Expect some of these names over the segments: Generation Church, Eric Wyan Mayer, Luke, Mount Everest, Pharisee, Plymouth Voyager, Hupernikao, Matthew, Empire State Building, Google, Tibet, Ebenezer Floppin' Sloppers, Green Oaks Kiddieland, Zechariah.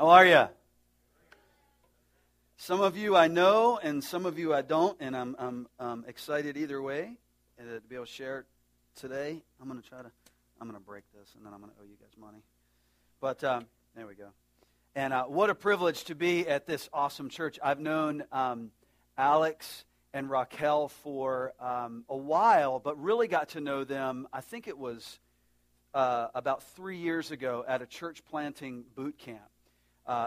How are you? Some of you I know, and some of you I don't, and I'm excited either way to be able to share it today. I'm gonna break this, and then I'm gonna owe you guys money. But there we go. And what a privilege to be at this awesome church. I've known Alex and Raquel for a while, but really got to know them. I think it was about 3 years ago at a church planting boot camp.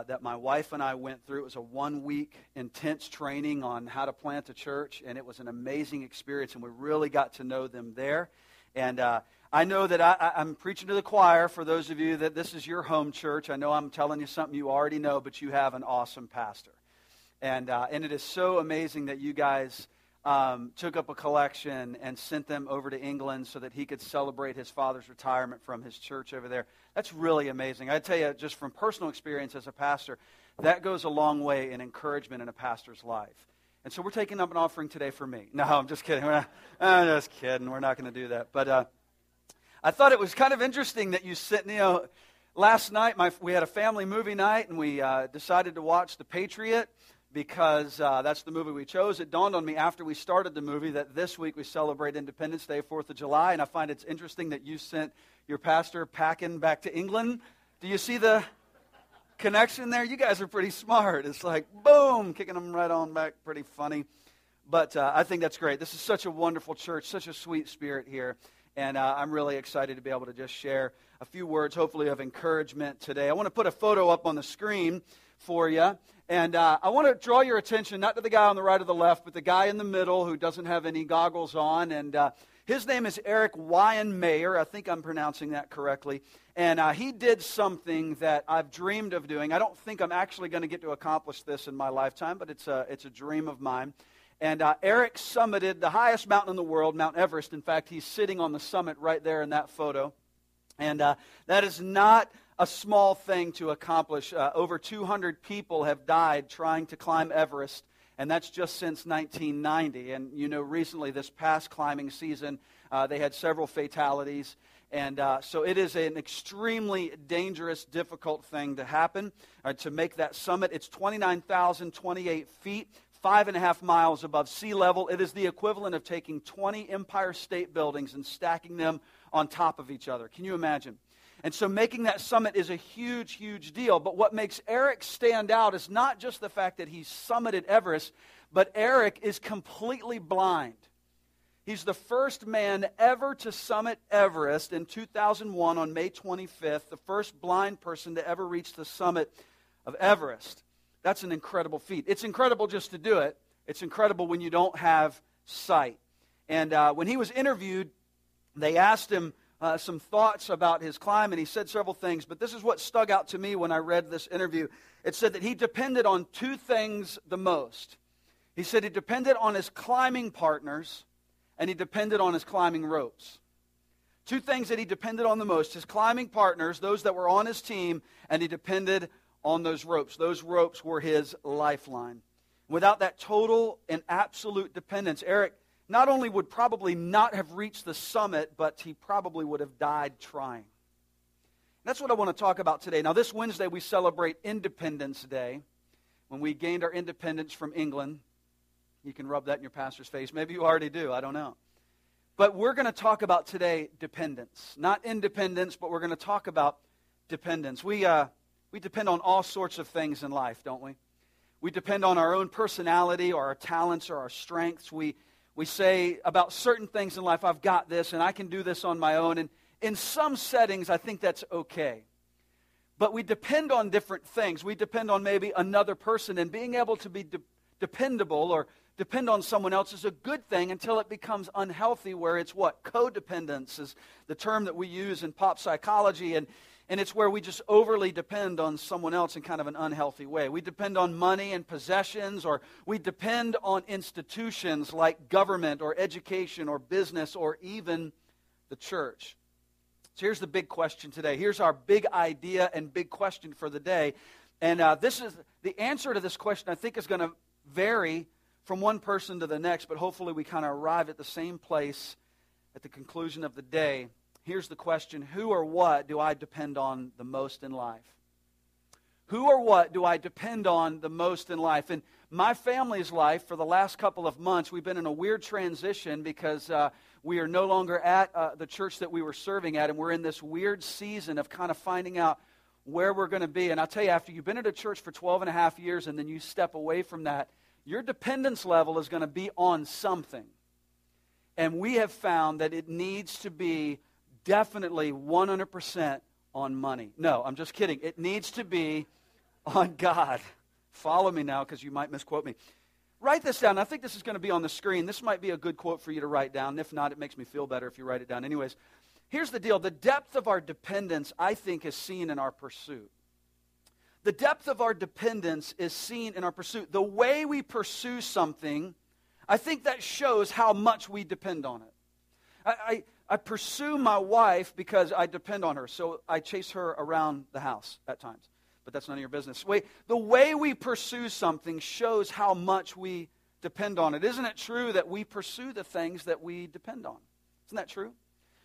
That my wife and I went through. It was a one-week intense training on how to plant a church, and it was an amazing experience, and we really got to know them there. And I know that I'm preaching to the choir for those of you that this is your home church. I know I'm telling you something you already know, but you have an awesome pastor. And it is so amazing that you guys took up a collection and sent them over to England so that he could celebrate his father's retirement from his church over there. That's really amazing. I tell you, just from personal experience as a pastor, that goes a long way in encouragement in a pastor's life. And so we're taking up an offering today for me. No, I'm just kidding. I'm just kidding. We're not going to do that. But I thought it was kind of interesting that you sent, you know, last night we had a family movie night, and we decided to watch The Patriot, because that's the movie we chose. It dawned on me after we started the movie that this week we celebrate Independence Day, 4th of July, and I find it's interesting that you sent your pastor packing back to England. Do you see the connection there? You guys are pretty smart. It's like, boom, kicking them right on back. Pretty funny. But I think that's great. This is such a wonderful church, such a sweet spirit here, and I'm really excited to be able to just share a few words, hopefully, of encouragement today. I want to put a photo up on the screen for you. And I want to draw your attention, not to the guy on the right or the left, but the guy in the middle who doesn't have any goggles on. And his name is Eric Wyan Mayer. I think I'm pronouncing that correctly. And he did something that I've dreamed of doing. I don't think I'm actually going to get to accomplish this in my lifetime, but it's a dream of mine. And Eric summited the highest mountain in the world, Mount Everest. In fact, he's sitting on the summit right there in that photo. And that is not a small thing to accomplish. Over 200 people have died trying to climb Everest, and that's just since 1990. And, you know, recently this past climbing season, they had several fatalities. And so it is an extremely dangerous, difficult thing to happen, to make that summit. It's 29,028 feet, 5.5 miles above sea level. It is the equivalent of taking 20 Empire State Buildings and stacking them on top of each other. Can you imagine? And so making that summit is a huge, huge deal. But what makes Eric stand out is not just the fact that he summited Everest, but Eric is completely blind. He's the first man ever to summit Everest in 2001 on May 25th, the first blind person to ever reach the summit of Everest. That's an incredible feat. It's incredible just to do it. It's incredible when you don't have sight. And when he was interviewed, they asked him some thoughts about his climb, and he said several things, but this is what stuck out to me when I read this interview. It said that he depended on two things the most. He said he depended on his climbing partners, and he depended on his climbing ropes. Two things that he depended on the most: his climbing partners, those that were on his team, and he depended on those ropes. Those ropes were his lifeline. Without that total and absolute dependence, Eric not only would probably not have reached the summit, but he probably would have died trying. That's what I want to talk about today. Now, this Wednesday, we celebrate Independence Day, when we gained our independence from England. You can rub that in your pastor's face. Maybe you already do. I don't know. But we're going to talk about today dependence. Not independence, but we're going to talk about dependence. We depend on all sorts of things in life, don't we? We depend on our own personality or our talents or our strengths. We say about certain things in life, I've got this, and I can do this on my own. And in some settings, I think that's okay. But we depend on different things. We depend on maybe another person, and being able to be dependable or depend on someone else is a good thing until it becomes unhealthy, where it's what? Codependence is the term that we use in pop psychology, and it's where we just overly depend on someone else in kind of an unhealthy way. We depend on money and possessions, or we depend on institutions like government or education or business or even the church. So here's the big question today. Here's our big idea and big question for the day. And this is the answer to this question, I think, is going to vary from one person to the next, but hopefully we kind of arrive at the same place at the conclusion of the day. Here's the question: who or what do I depend on the most in life? Who or what do I depend on the most in life? And my family's life, for the last couple of months, we've been in a weird transition because we are no longer at the church that we were serving at, and we're in this weird season of kind of finding out where we're going to be. And I'll tell you, after you've been at a church for 12 and a half years and then you step away from that, your dependence level is going to be on something. And we have found that it needs to be definitely 100% on money. No, I'm just kidding. It needs to be on God. Follow me now because you might misquote me. Write this down. I think this is going to be on the screen. This might be a good quote for you to write down. If not, it makes me feel better if you write it down. Anyways, here's the deal. The depth of our dependence, I think, is seen in our pursuit. The depth of our dependence is seen in our pursuit. The way we pursue something, I think that shows how much we depend on it. I pursue my wife because I depend on her, so I chase her around the house at times. But that's none of your business. The way we pursue something shows how much we depend on it. Isn't it true that we pursue the things that we depend on? Isn't that true?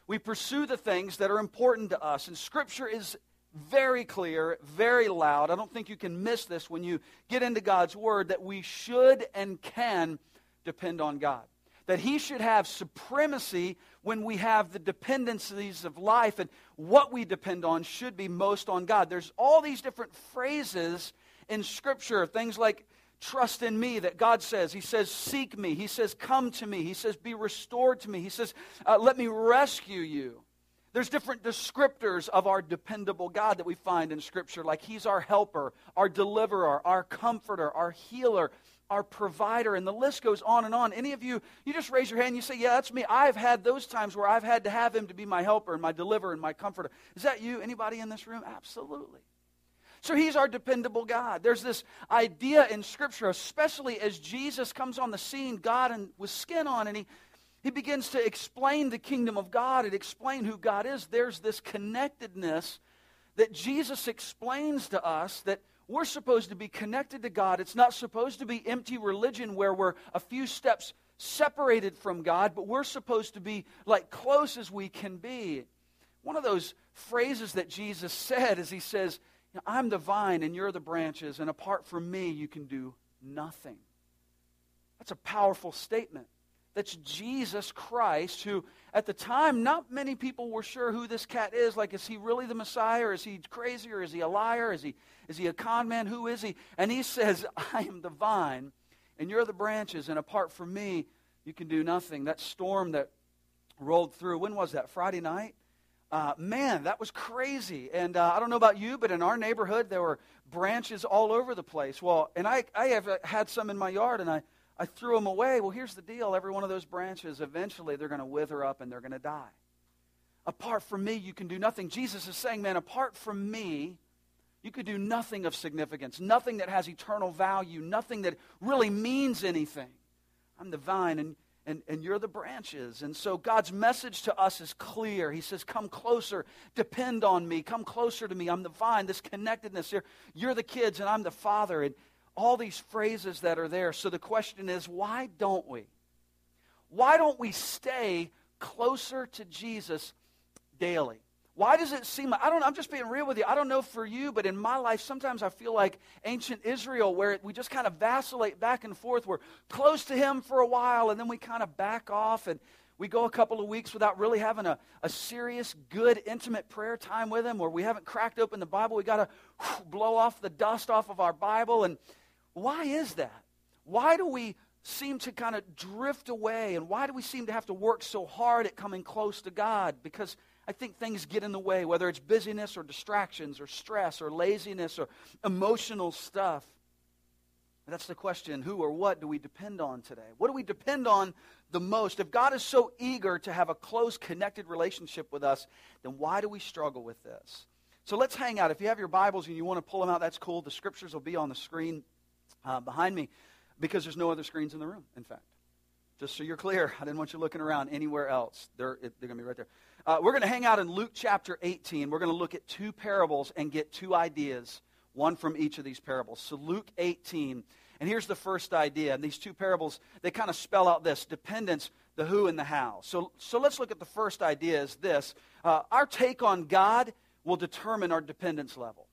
We pursue the things that are important to us. And Scripture is very clear, very loud. I don't think you can miss this when you get into God's Word, that we should and can depend on God. That He should have supremacy when we have the dependencies of life, and what we depend on should be most on God. There's all these different phrases in Scripture, things like trust in me that God says. He says, seek me. He says, come to me. He says, be restored to me. He says, let me rescue you. There's different descriptors of our dependable God that we find in Scripture, like He's our helper, our deliverer, our comforter, our healer, our provider, and the list goes on and on. Any of you just raise your hand and you say, yeah, that's me. I've had those times where I've had to have Him to be my helper and my deliverer and my comforter. Is that you? Anybody in this room? Absolutely. So He's our dependable God. There's this idea in Scripture, especially as Jesus comes on the scene, God and with skin on, and He begins to explain the kingdom of God and explain who God is. There's this connectedness that Jesus explains to us, that we're supposed to be connected to God. It's not supposed to be empty religion where we're a few steps separated from God, but we're supposed to be like close as we can be. One of those phrases that Jesus said is He says, I'm the vine and you're the branches, and apart from me you can do nothing. That's a powerful statement. That's Jesus Christ, who at the time, not many people were sure who this cat is. Like, is He really the Messiah? Or is He crazy? Or is He a liar? Is he a con man? Who is He? And He says, I am the vine, and you're the branches, and apart from me, you can do nothing. That storm that rolled through, when was that? Friday night? Man, that was crazy. And I don't know about you, but in our neighborhood, there were branches all over the place. Well, and I have had some in my yard, and I threw them away. Well, here's the deal. Every one of those branches, eventually they're going to wither up and they're going to die. Apart from me, you can do nothing. Jesus is saying, man, apart from me, you could do nothing of significance, nothing that has eternal value, nothing that really means anything. I'm the vine and you're the branches. And so God's message to us is clear. He says, come closer, depend on me, come closer to me. I'm the vine, this connectedness here. You're the kids and I'm the father, and all these phrases that are there. So the question is, why don't we? Why don't we stay closer to Jesus daily? Why does it seem, I'm just being real with you. I don't know for you, but in my life, sometimes I feel like ancient Israel, where we just kind of vacillate back and forth. We're close to Him for a while, and then we kind of back off, and we go a couple of weeks without really having a serious, good, intimate prayer time with Him, or we haven't cracked open the Bible. We got to blow off the dust off of our Bible. And why is that? Why do we seem to kind of drift away? And why do we seem to have to work so hard at coming close to God? Because I think things get in the way, whether it's busyness or distractions or stress or laziness or emotional stuff. And that's the question, who or what do we depend on today? What do we depend on the most? If God is so eager to have a close, connected relationship with us, then why do we struggle with this? So let's hang out. If you have your Bibles and you want to pull them out, that's cool. The Scriptures will be on the screen behind me, because there's no other screens in the room, in fact. Just so you're clear, I didn't want you looking around anywhere else. They're going to be right there. We're going to hang out in Luke chapter 18. We're going to look at two parables and get two ideas, one from each of these parables. So Luke 18, and here's the first idea. And these two parables, they kind of spell out this, dependence, the who and the how. So let's look at the first idea is this. Our take on God will determine our dependence level.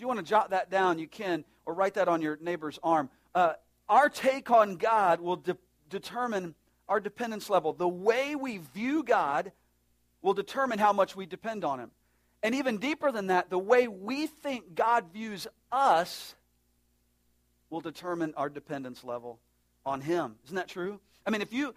If you want to jot that down, you can, or write that on your neighbor's arm. Our take on God will determine our dependence level. The way we view God will determine how much we depend on him. And even deeper than that, the way we think God views us will determine our dependence level on him. Isn't that true? I mean, if you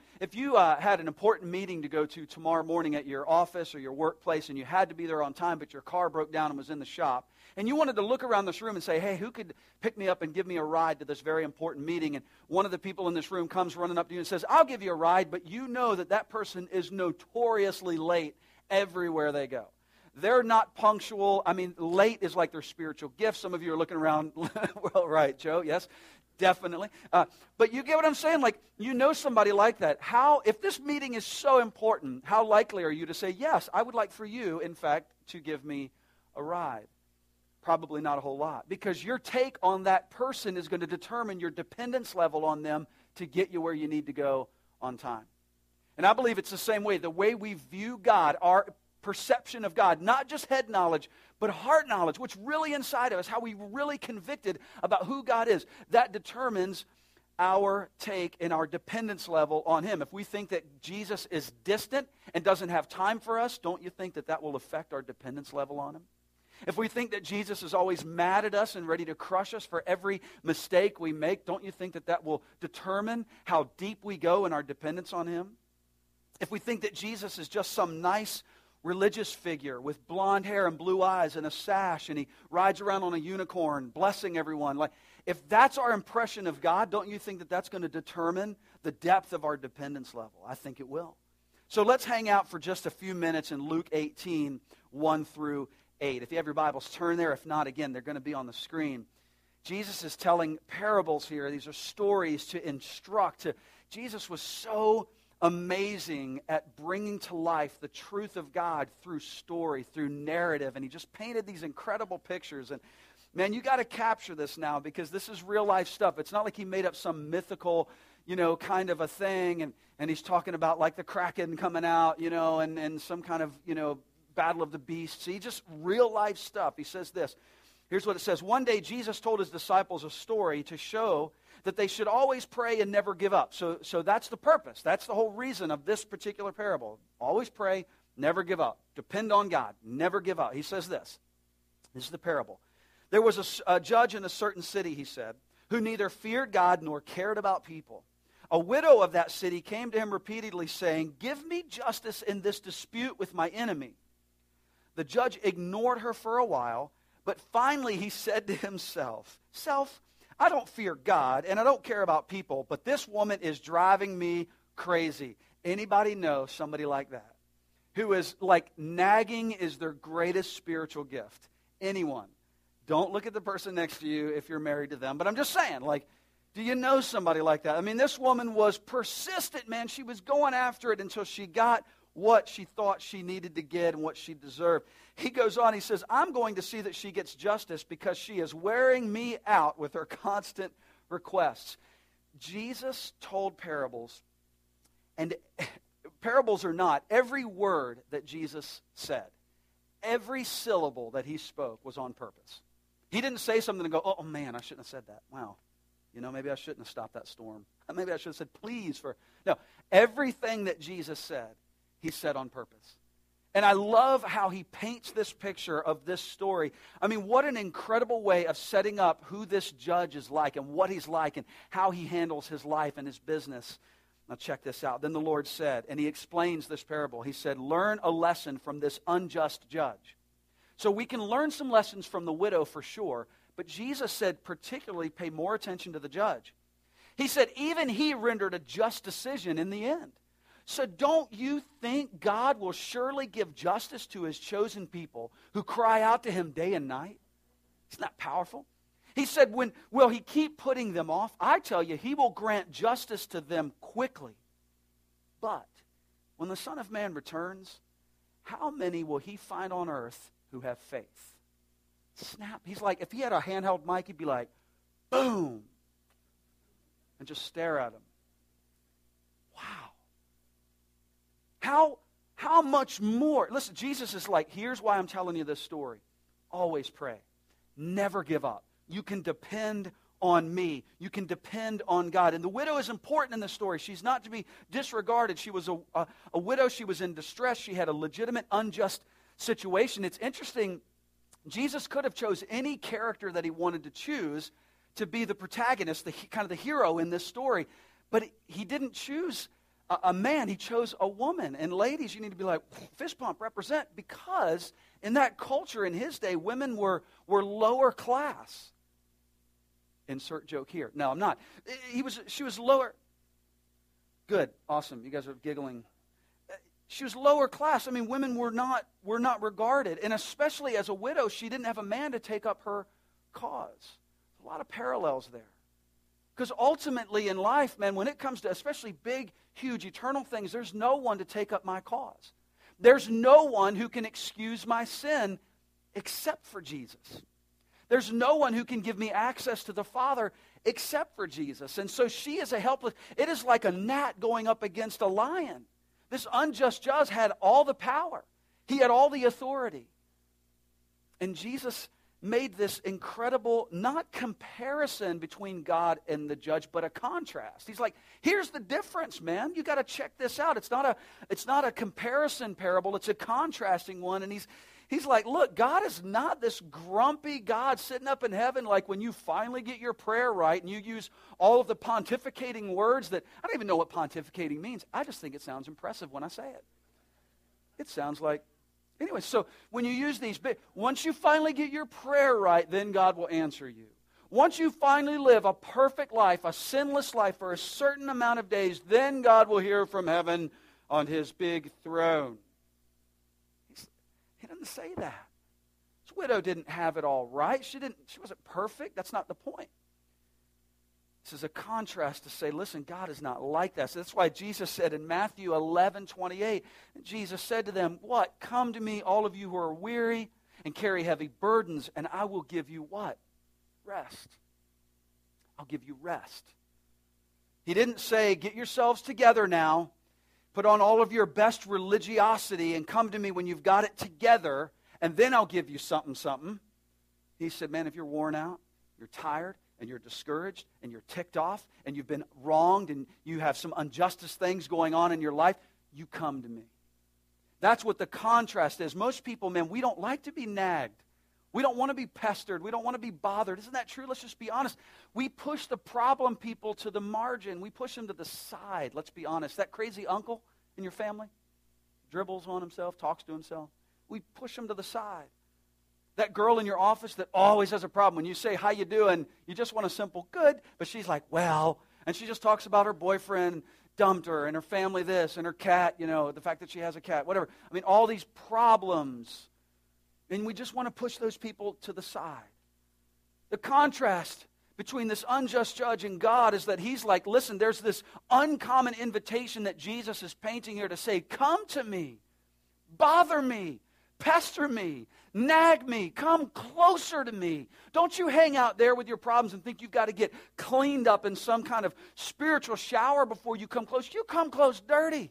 had an important meeting to go to tomorrow morning at your office or your workplace, and you had to be there on time, but your car broke down and was in the shop, and you wanted to look around this room and say, hey, who could pick me up and give me a ride to this very important meeting? And one of the people in this room comes running up to you and says, I'll give you a ride, but you know that that person is notoriously late everywhere they go. They're not punctual. I mean, late is like their spiritual gift. Some of you are looking around, well, right, Joe, yes. Definitely. But you get what I'm saying? Like, you know somebody like that. If this meeting is so important, how likely are you to say, yes, I would like for you, in fact, to give me a ride? Probably not a whole lot. Because your take on that person is going to determine your dependence level on them to get you where you need to go on time. And I believe it's the same way. The way we view God, our perception of God, not just head knowledge, but heart knowledge, what's really inside of us, how we really convicted about who God is, that determines our take and our dependence level on him. If we think that Jesus is distant and doesn't have time for us, don't you think that that will affect our dependence level on him? If we think that Jesus is always mad at us and ready to crush us for every mistake we make, don't you think that that will determine how deep we go in our dependence on him? If we think that Jesus is just some nice religious figure with blonde hair and blue eyes and a sash, and he rides around on a unicorn blessing everyone. Like, if that's our impression of God, don't you think that that's going to determine the depth of our dependence level? I think it will. So let's hang out for just a few minutes in Luke 18, 1 through 8. If you have your Bibles, turn there. If not, again, they're going to be on the screen. Jesus is telling parables here. These are stories to instruct. Jesus was so amazing at bringing to life the truth of God through story, through narrative, and he just painted these incredible pictures. And man, you got to capture this now, because this is real life stuff. It's not like he made up some mythical, you know, kind of a thing, and he's talking about like the Kraken coming out, you know, and some kind of, you know, battle of the beasts. See, just real life stuff. He says this. Here's what it says. One day Jesus told his disciples a story to show that they should always pray and never give up. So that's the purpose. That's the whole reason of this particular parable. Always pray, never give up. Depend on God, never give up. He says this. This is the parable. There was a judge in a certain city, he said, who neither feared God nor cared about people. A widow of that city came to him repeatedly saying, "Give me justice in this dispute with my enemy." The judge ignored her for a while, but finally he said to himself, "Self, I don't fear God, and I don't care about people, but this woman is driving me crazy." Anybody know somebody like that? Who is like, nagging is their greatest spiritual gift. Anyone. Don't look at the person next to you if you're married to them, but I'm just saying, like, do you know somebody like that? I mean, this woman was persistent, man. She was going after it until she got what she thought she needed to get and what she deserved. He goes on, he says, "I'm going to see that she gets justice because she is wearing me out with her constant requests." Jesus told parables, and parables or not, every word that Jesus said, every syllable that he spoke was on purpose. He didn't say something and go, "Oh man, I shouldn't have said that. Wow. You know, maybe I shouldn't have stopped that storm. Maybe I should have said please for..." No, everything that Jesus said, he said on purpose. And I love how he paints this picture of this story. I mean, what an incredible way of setting up who this judge is like and what he's like and how he handles his life and his business. Now check this out. Then the Lord said, and he explains this parable. He said, "Learn a lesson from this unjust judge." So we can learn some lessons from the widow for sure, but Jesus said particularly pay more attention to the judge. He said, even he rendered a just decision in the end. So don't you think God will surely give justice to his chosen people who cry out to him day and night? Isn't that powerful? He said, "When will he keep putting them off? I tell you, he will grant justice to them quickly. But when the Son of Man returns, how many will he find on earth who have faith?" Snap. He's like, if he had a handheld mic, he'd be like, boom, and just stare at him. Wow. How much more? Listen, Jesus is like, here's why I'm telling you this story. Always pray. Never give up. You can depend on me. You can depend on God. And the widow is important in this story. She's not to be disregarded. She was a widow. She was in distress. She had a legitimate, unjust situation. It's interesting. Jesus could have chose any character that he wanted to choose to be the protagonist, the hero in this story. But he didn't choose a man. He chose a woman. And ladies, you need to be like, fist bump, represent, because in that culture in his day, women were lower class. Insert joke here. No, I'm not. She was lower. Good. Awesome. You guys are giggling. She was lower class. I mean, women were not regarded. And especially as a widow, she didn't have a man to take up her cause. A lot of parallels there. Because ultimately in life, man, when it comes to especially big, huge, eternal things, there's no one to take up my cause. There's no one who can excuse my sin except for Jesus. There's no one who can give me access to the Father except for Jesus. And so she is it is like a gnat going up against a lion. This unjust judge had all the power. He had all the authority. And Jesus made this incredible, not comparison between God and the judge, but a contrast. He's like, here's the difference, man. You got to check this out. It's not a comparison parable. It's a contrasting one. And he's like, look, God is not this grumpy God sitting up in heaven like when you finally get your prayer right and you use all of the pontificating words that, I don't even know what pontificating means. I just think it sounds impressive when I say it. It sounds like, anyway, so when you use these, once you finally get your prayer right, then God will answer you. Once you finally live a perfect life, a sinless life for a certain amount of days, then God will hear from heaven on his big throne. He doesn't say that. This widow didn't have it all right. She wasn't perfect. That's not the point. This is a contrast to say, listen, God is not like that. So that's why Jesus said in Matthew 11:28, Jesus said to them, what? Come to me, all of you who are weary and carry heavy burdens, and I will give you what? Rest. I'll give you rest. He didn't say, get yourselves together now. Put on all of your best religiosity and come to me when you've got it together, and then I'll give you something, something. He said, man, if you're worn out, you're tired, and you're discouraged, and you're ticked off, and you've been wronged, and you have some injustice things going on in your life, you come to me. That's what the contrast is. Most people, man, we don't like to be nagged. We don't want to be pestered. We don't want to be bothered. Isn't that true? Let's just be honest. We push the problem people to the margin. We push them to the side. Let's be honest. That crazy uncle in your family dribbles on himself, talks to himself. We push them to the side. That girl in your office that always has a problem. When you say, how you doing? You just want a simple good, but she's like, well, and she just talks about her boyfriend dumped her and her family this and her cat, the fact that she has a cat, whatever. I mean, all these problems. And we just want to push those people to the side. The contrast between this unjust judge and God is that he's like, listen, there's this uncommon invitation that Jesus is painting here to say, come to me, bother me, pester me, nag me, come closer to me. Don't you hang out there with your problems and think you've got to get cleaned up in some kind of spiritual shower before you come close. You come close dirty.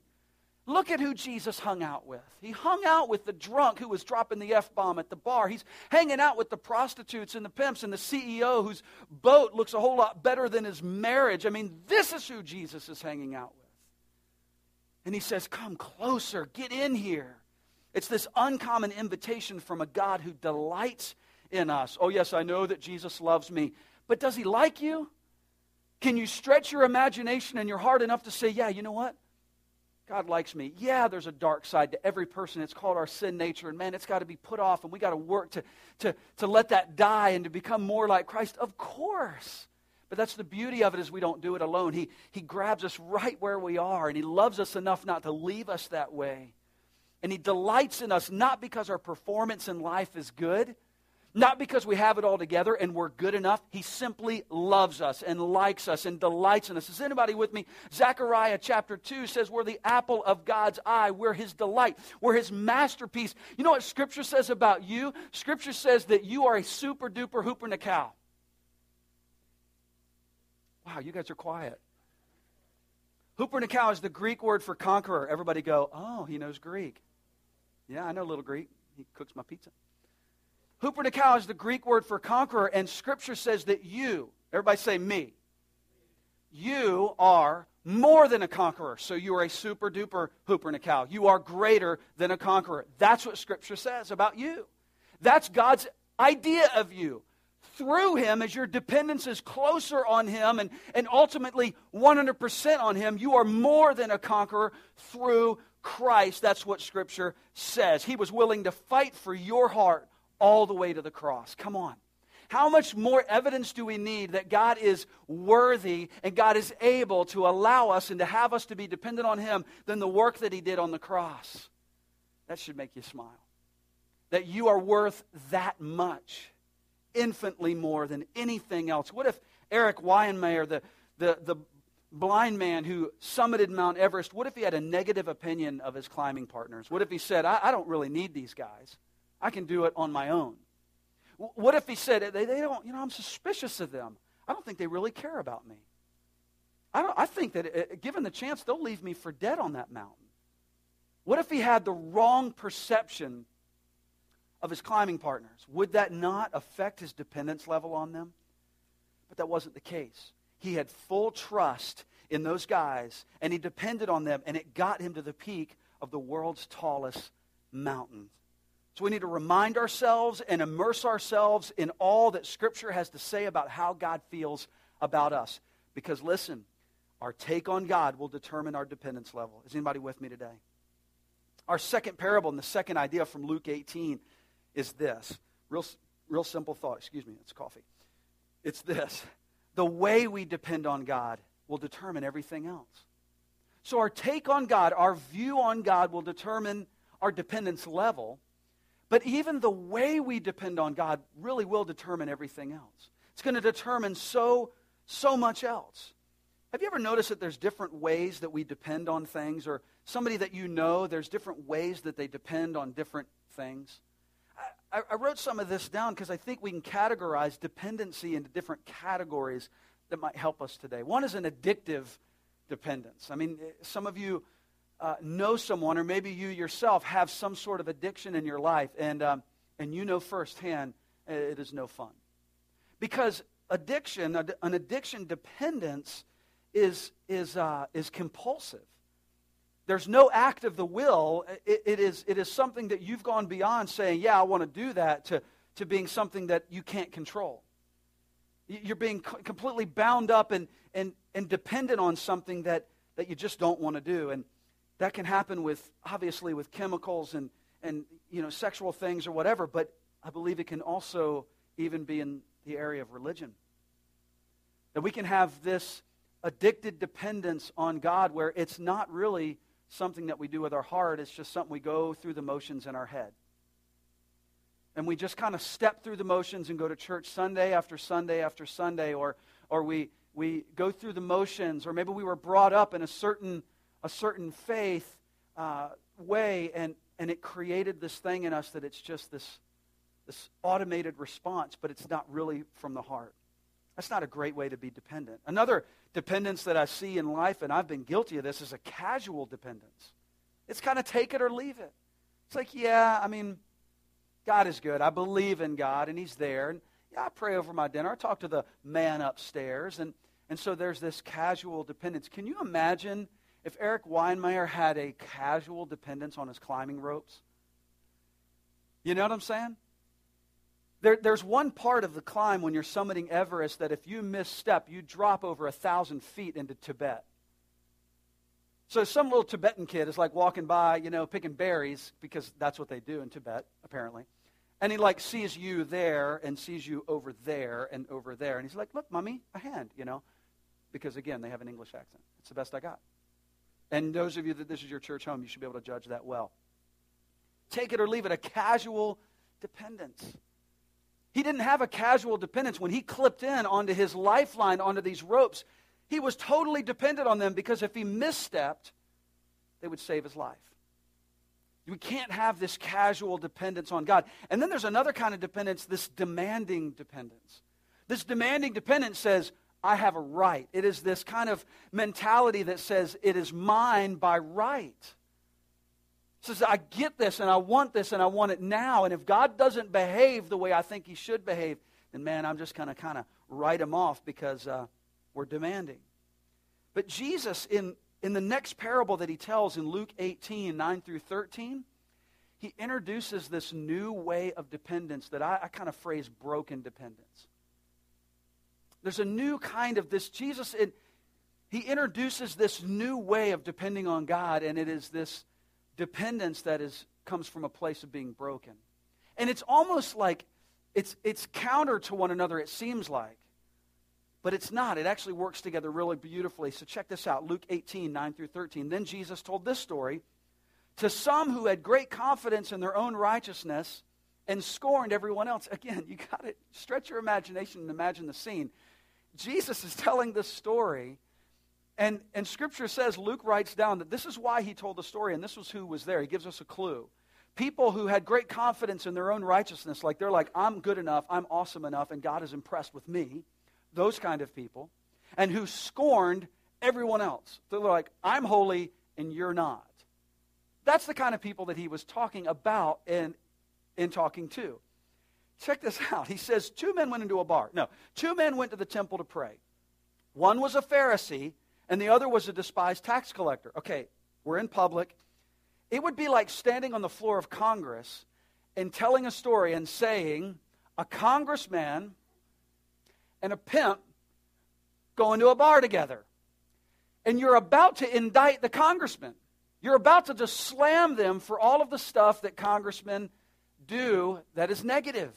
Look at who Jesus hung out with. He hung out with the drunk who was dropping the F-bomb at the bar. He's hanging out with the prostitutes and the pimps and the CEO whose boat looks a whole lot better than his marriage. I mean, this is who Jesus is hanging out with. And he says, come closer, get in here. It's this uncommon invitation from a God who delights in us. Oh, yes, I know that Jesus loves me. But does he like you? Can you stretch your imagination and your heart enough to say, yeah, you know what? God likes me. Yeah, there's a dark side to every person. It's called our sin nature. And man, it's got to be put off. And we got to work to let that die and to become more like Christ. Of course. But that's the beauty of it is we don't do it alone. He grabs us right where we are. And he loves us enough not to leave us that way. And he delights in us not because our performance in life is good. Not because we have it all together and we're good enough. He simply loves us and likes us and delights in us. Is anybody with me? Zechariah chapter 2 says we're the apple of God's eye. We're his delight. We're his masterpiece. You know what Scripture says about you? Scripture says that you are a super duper Hupernikao. Wow, you guys are quiet. Hupernikao is the Greek word for conqueror. Everybody go, oh, he knows Greek. Yeah, I know a little Greek. He cooks my pizza. Hupernikao is the Greek word for conqueror, and Scripture says that you, everybody say me, you are more than a conqueror. So you are a super duper Hupernikao. You are greater than a conqueror. That's what Scripture says about you. That's God's idea of you. Through Him, as your dependence is closer on Him and ultimately 100% on Him, you are more than a conqueror through Christ. That's what Scripture says. He was willing to fight for your heart all the way to the cross. Come on. How much more evidence do we need that God is worthy and God is able to allow us and to have us to be dependent on Him than the work that He did on the cross? That should make you smile. That you are worth that much, infinitely more than anything else. What if Eric Wyan Mayer, the blind man who summited Mount Everest, what if he had a negative opinion of his climbing partners? What if he said, I don't really need these guys. I can do it on my own. What if he said, they don't, I'm suspicious of them. I don't think they really care about me. I think that given the chance, they'll leave me for dead on that mountain. What if he had the wrong perception of his climbing partners? Would that not affect his dependence level on them? But that wasn't the case. He had full trust in those guys, and he depended on them, and it got him to the peak of the world's tallest mountain. So we need to remind ourselves and immerse ourselves in all that Scripture has to say about how God feels about us. Because listen, our take on God will determine our dependence level. Is anybody with me today? Our second parable and the second idea from Luke 18 is this. Real simple thought. Excuse me, it's coffee. It's this. The way we depend on God will determine everything else. So our take on God, our view on God will determine our dependence level. But even the way we depend on God really will determine everything else. It's going to determine so much else. Have you ever noticed that there's different ways that we depend on things? Or somebody that you know, there's different ways that they depend on different things. I wrote some of this down because I think we can categorize dependency into different categories that might help us today. One is an addictive dependence. I mean, some of you know someone, or maybe you yourself have some sort of addiction in your life, and you know firsthand it is no fun. Because an addiction dependence is compulsive. There's no act of the will. It is something that you've gone beyond saying, yeah, I want to do that, to being something that you can't control. You're being completely bound up and dependent on something that you just don't want to do. And that can happen obviously with chemicals and sexual things or whatever, but I believe it can also even be in the area of religion. That we can have this addicted dependence on God where it's not really something that we do with our heart, it's just something we go through the motions in our head. And we just kind of step through the motions and go to church Sunday after Sunday after Sunday, or we go through the motions, or maybe we were brought up in a certain faith way, and it created this thing in us that it's just this automated response, but it's not really from the heart. That's not a great way to be dependent. Another dependence that I see in life, and I've been guilty of this, is a casual dependence. It's kind of take it or leave it. It's like, yeah, I mean, God is good. I believe in God, and He's there. And yeah, I pray over my dinner. I talk to the man upstairs. And so there's this casual dependence. Can you imagine if Eric Wyan Mayer had a casual dependence on his climbing ropes? You know what I'm saying? There's one part of the climb when you're summiting Everest that if you misstep, you drop over 1,000 feet into Tibet. So some little Tibetan kid is like walking by, picking berries, because that's what they do in Tibet, apparently. And he like sees you there and sees you over there and over there. And he's like, look, Mommy, a hand, because, again, they have an English accent. It's the best I got. And those of you that this is your church home, you should be able to judge that well. Take it or leave it, a casual dependence. He didn't have a casual dependence. When he clipped in onto his lifeline, onto these ropes, he was totally dependent on them, because if he misstepped, they would save his life. We can't have this casual dependence on God. And then there's another kind of dependence, this demanding dependence. This demanding dependence says, I have a right. It is this kind of mentality that says, it is mine by right. says, I get this, and I want this, and I want it now. And if God doesn't behave the way I think he should behave, then, man, I'm just going to kind of write him off because we're demanding. But Jesus, in the next parable that he tells in Luke 18, 9 through 13, he introduces this new way of dependence that I kind of phrase broken dependence. There's a new kind of this. Jesus, he introduces this new way of depending on God, and it is this dependence that comes from a place of being broken. And it's almost like it's counter to one another, it seems like. But it's not. It actually works together really beautifully. So check this out, Luke 18, 9 through 13. Then Jesus told this story. To some who had great confidence in their own righteousness and scorned everyone else. Again, you got to stretch your imagination and imagine the scene. Jesus is telling this story, and Scripture says, Luke writes down that this is why he told the story, and this was who was there. He gives us a clue. People who had great confidence in their own righteousness, like they're like, I'm good enough, I'm awesome enough, and God is impressed with me. Those kind of people, and who scorned everyone else. They're like, I'm holy and you're not. That's the kind of people that he was talking about and talking to. Check this out. He says, two men went to the temple to pray. One was a Pharisee, and the other was a despised tax collector. Okay, we're in public. It would be like standing on the floor of Congress and telling a story and saying, a congressman and a pimp going to a bar together. And you're about to indict the congressman. You're about to just slam them for all of the stuff that congressmen do that is negative.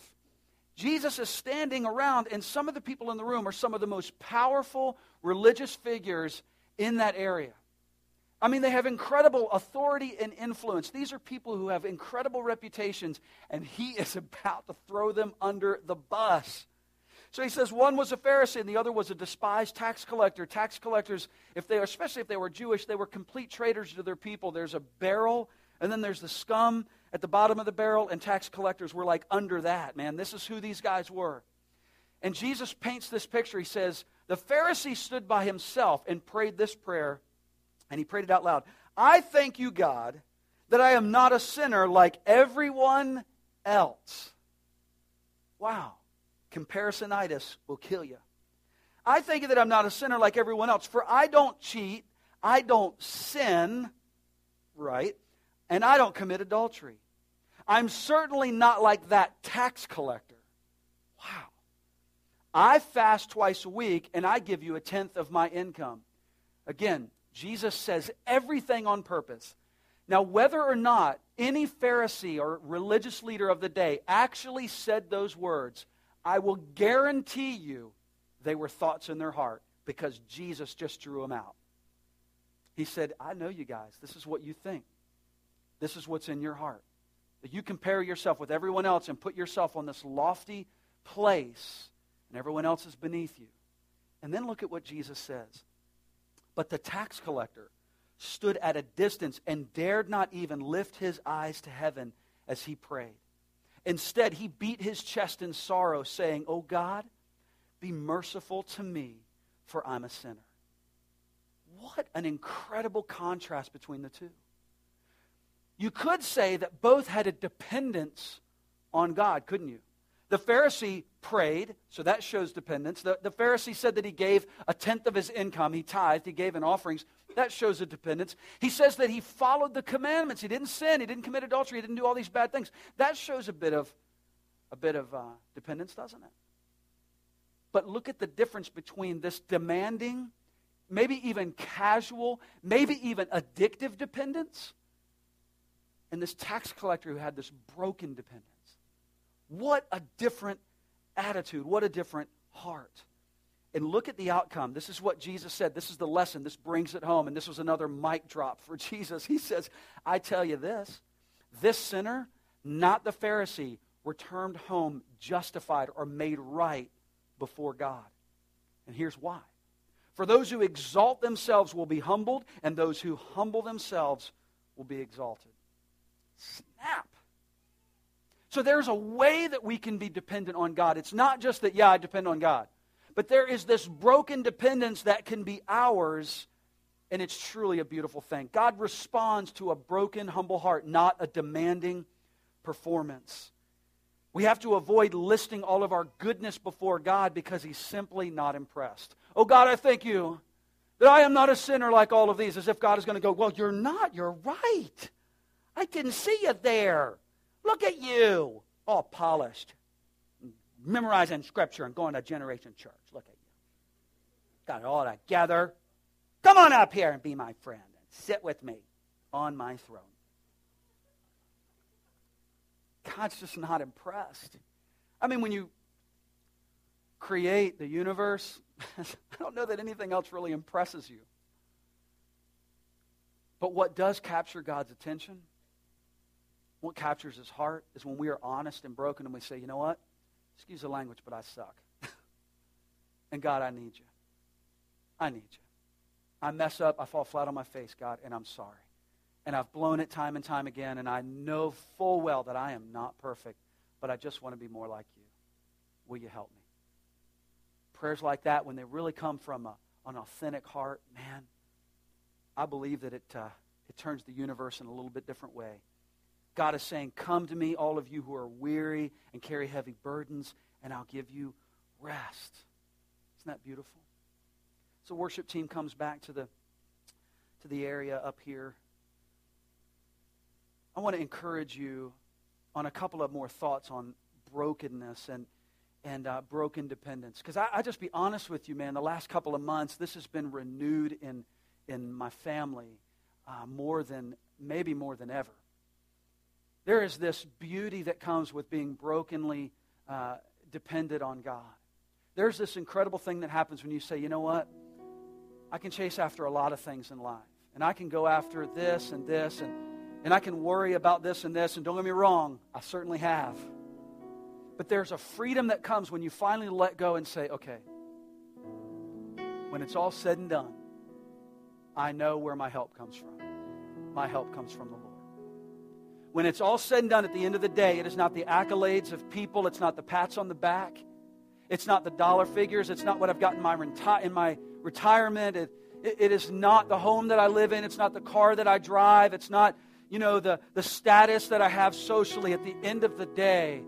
Jesus is standing around, and some of the people in the room are some of the most powerful religious figures in that area. I mean, they have incredible authority and influence. These are people who have incredible reputations, and he is about to throw them under the bus. So he says one was a Pharisee and the other was a despised tax collector. Tax collectors, especially if they were Jewish, they were complete traitors to their people. There's a barrel, and then there's the scum at the bottom of the barrel, and tax collectors were like under that, man. This is who these guys were. And Jesus paints this picture. He says, the Pharisee stood by himself and prayed this prayer, and he prayed it out loud. I thank you, God, that I am not a sinner like everyone else. Wow. Comparisonitis will kill you. I think that I'm not a sinner like everyone else, for I don't cheat, I don't sin, right? And I don't commit adultery. I'm certainly not like that tax collector. Wow. I fast twice a week, and I give you a tenth of my income. Again, Jesus says everything on purpose. Now, whether or not any Pharisee or religious leader of the day actually said those words, I will guarantee you they were thoughts in their heart because Jesus just drew them out. He said, I know you guys. This is what you think. This is what's in your heart. That you compare yourself with everyone else and put yourself on this lofty place, and everyone else is beneath you. And then look at what Jesus says. But the tax collector stood at a distance and dared not even lift his eyes to heaven as he prayed. Instead, he beat his chest in sorrow, saying, Oh God, be merciful to me, for I'm a sinner. What an incredible contrast between the two. You could say that both had a dependence on God, couldn't you? The Pharisee prayed, so that shows dependence. The Pharisee said that he gave a tenth of his income. He tithed, he gave in offerings. That shows a dependence. He says that he followed the commandments. He didn't sin. He didn't commit adultery. He didn't do all these bad things. That shows a bit of dependence, doesn't it? But look at the difference between this demanding, maybe even casual, maybe even addictive dependence, and this tax collector who had this broken dependence. What a different attitude. What a different heart. And look at the outcome. This is what Jesus said. This is the lesson. This brings it home. And this was another mic drop for Jesus. He says, I tell you this sinner, not the Pharisee, returned home justified or made right before God. And here's why. For those who exalt themselves will be humbled, and those who humble themselves will be exalted. Snap. So there's a way that we can be dependent on God. It's not just that, I depend on God. But there is this broken dependence that can be ours And it's truly a beautiful thing. God responds to a broken, humble heart, not a demanding performance. We have to avoid listing all of our goodness before God because he's simply not impressed. Oh God, I thank you that I am not a sinner like all of these. As if God is going to go, well, you're not. You're right. I didn't see you there. Look at you. All polished. Memorizing scripture and going to Generation Church. Look at you. Got it all together. Come on up here and be my friend. And sit with me on my throne. God's just not impressed. I mean, when you create the universe, I don't know that anything else really impresses you. But what does capture God's attention, what captures his heart, is when we are honest and broken and we say, you know what? Excuse the language, but I suck. And God, I need you. I need you. I mess up, I fall flat on my face, God, and I'm sorry. And I've blown it time and time again, and I know full well that I am not perfect, but I just want to be more like you. Will you help me? Prayers like that, when they really come from an authentic heart, man, I believe that it turns the universe in a little bit different way. God is saying, come to me, all of you who are weary and carry heavy burdens, and I'll give you rest. Isn't that beautiful? So worship team comes back to the area up here. I want to encourage you on a couple of more thoughts on brokenness and broken dependence. Because I just be honest with you, man, the last couple of months, this has been renewed in my family more than ever. There is this beauty that comes with being brokenly dependent on God. There's this incredible thing that happens when you say, you know what? I can chase after a lot of things in life. And I can go after this and this and I can worry about this and this. And don't get me wrong, I certainly have. But there's a freedom that comes when you finally let go and say, okay, when it's all said and done, I know where my help comes from. My help comes from the Lord. When it's all said and done at the end of the day, it is not the accolades of people. It's not the pats on the back. It's not the dollar figures. It's not what I've got in my retirement. It is not the home that I live in. It's not the car that I drive. It's not, you know, the status that I have socially. At the end of the day,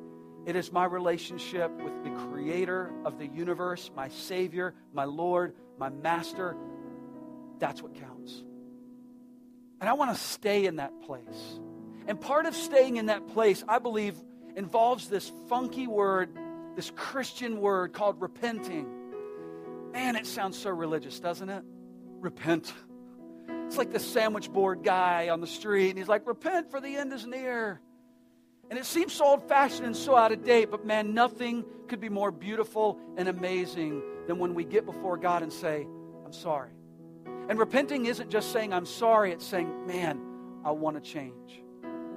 it is my relationship with the creator of the universe, my Savior, my Lord, my Master. That's what counts. And I want to stay in that place. And part of staying in that place, I believe, involves this funky word, this Christian word called repenting. Man, it sounds so religious, doesn't it? Repent. It's like the sandwich board guy on the street, and he's like, repent for the end is near. And it seems so old-fashioned and so out of date, but man, nothing could be more beautiful and amazing than when we get before God and say, I'm sorry. And repenting isn't just saying, I'm sorry. It's saying, man, I want to change.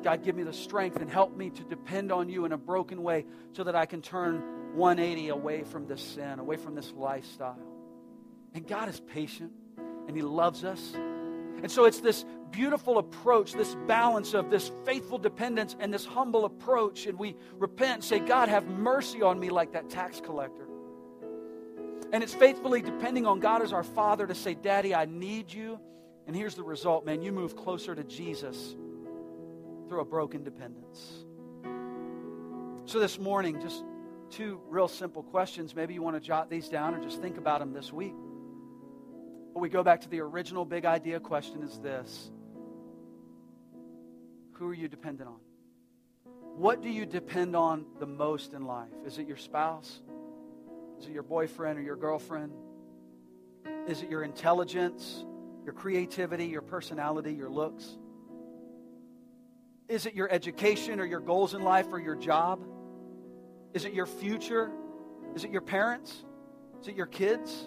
God, give me the strength and help me to depend on you in a broken way so that I can turn 180 away from this sin, away from this lifestyle. And God is patient, and he loves us. And so it's this beautiful approach, this balance of this faithful dependence and this humble approach. And we repent and say, God, have mercy on me like that tax collector. And it's faithfully depending on God as our Father to say, Daddy, I need you. And here's the result, man. You move closer to Jesus through a broken dependence. So this morning, just two real simple questions. Maybe you want to jot these down or just think about them this week. But we go back to the original big idea question is this. Who are you dependent on? What do you depend on the most in life? Is it your spouse? Is it your boyfriend or your girlfriend? Is it your intelligence, your creativity, your personality, your looks? Is it your education or your goals in life or your job? Is it your future? Is it your parents? Is it your kids?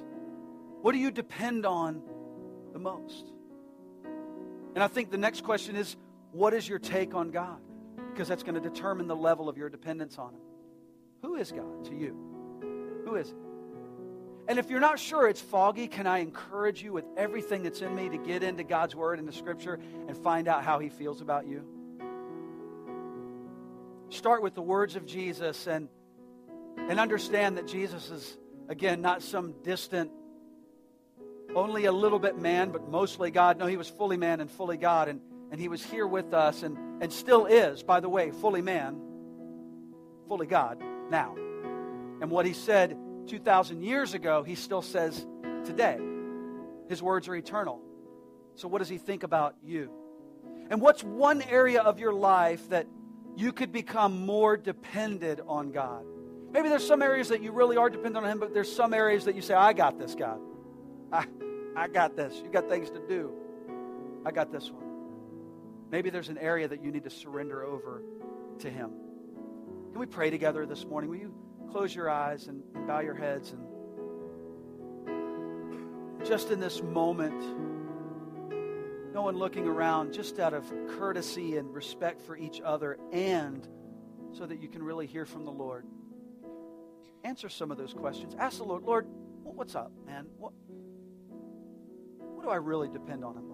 What do you depend on the most? And I think the next question is, what is your take on God? Because that's going to determine the level of your dependence on him. Who is God to you? Who is he? And if you're not sure, it's foggy. Can I encourage you with everything that's in me to get into God's word and the scripture and find out how he feels about you? Start with the words of Jesus and understand that Jesus is, again, not some distant only a little bit man, but mostly God. No, he was fully man and fully God, and he was here with us and still is, by the way, fully man, fully God now. And what he said 2,000 years ago, he still says today. His words are eternal. So what does he think about you? And what's one area of your life that you could become more dependent on God? Maybe there's some areas that you really are dependent on him, but there's some areas that you say, I got this, God. I got this. You got things to do. I got this one. Maybe there's an area that you need to surrender over to him. Can we pray together this morning? Will you close your eyes and bow your heads? And just in this moment, no one looking around, just out of courtesy and respect for each other, and so that you can really hear from the Lord. Answer some of those questions. Ask the Lord, Lord, what's up, man? What do I really depend on him?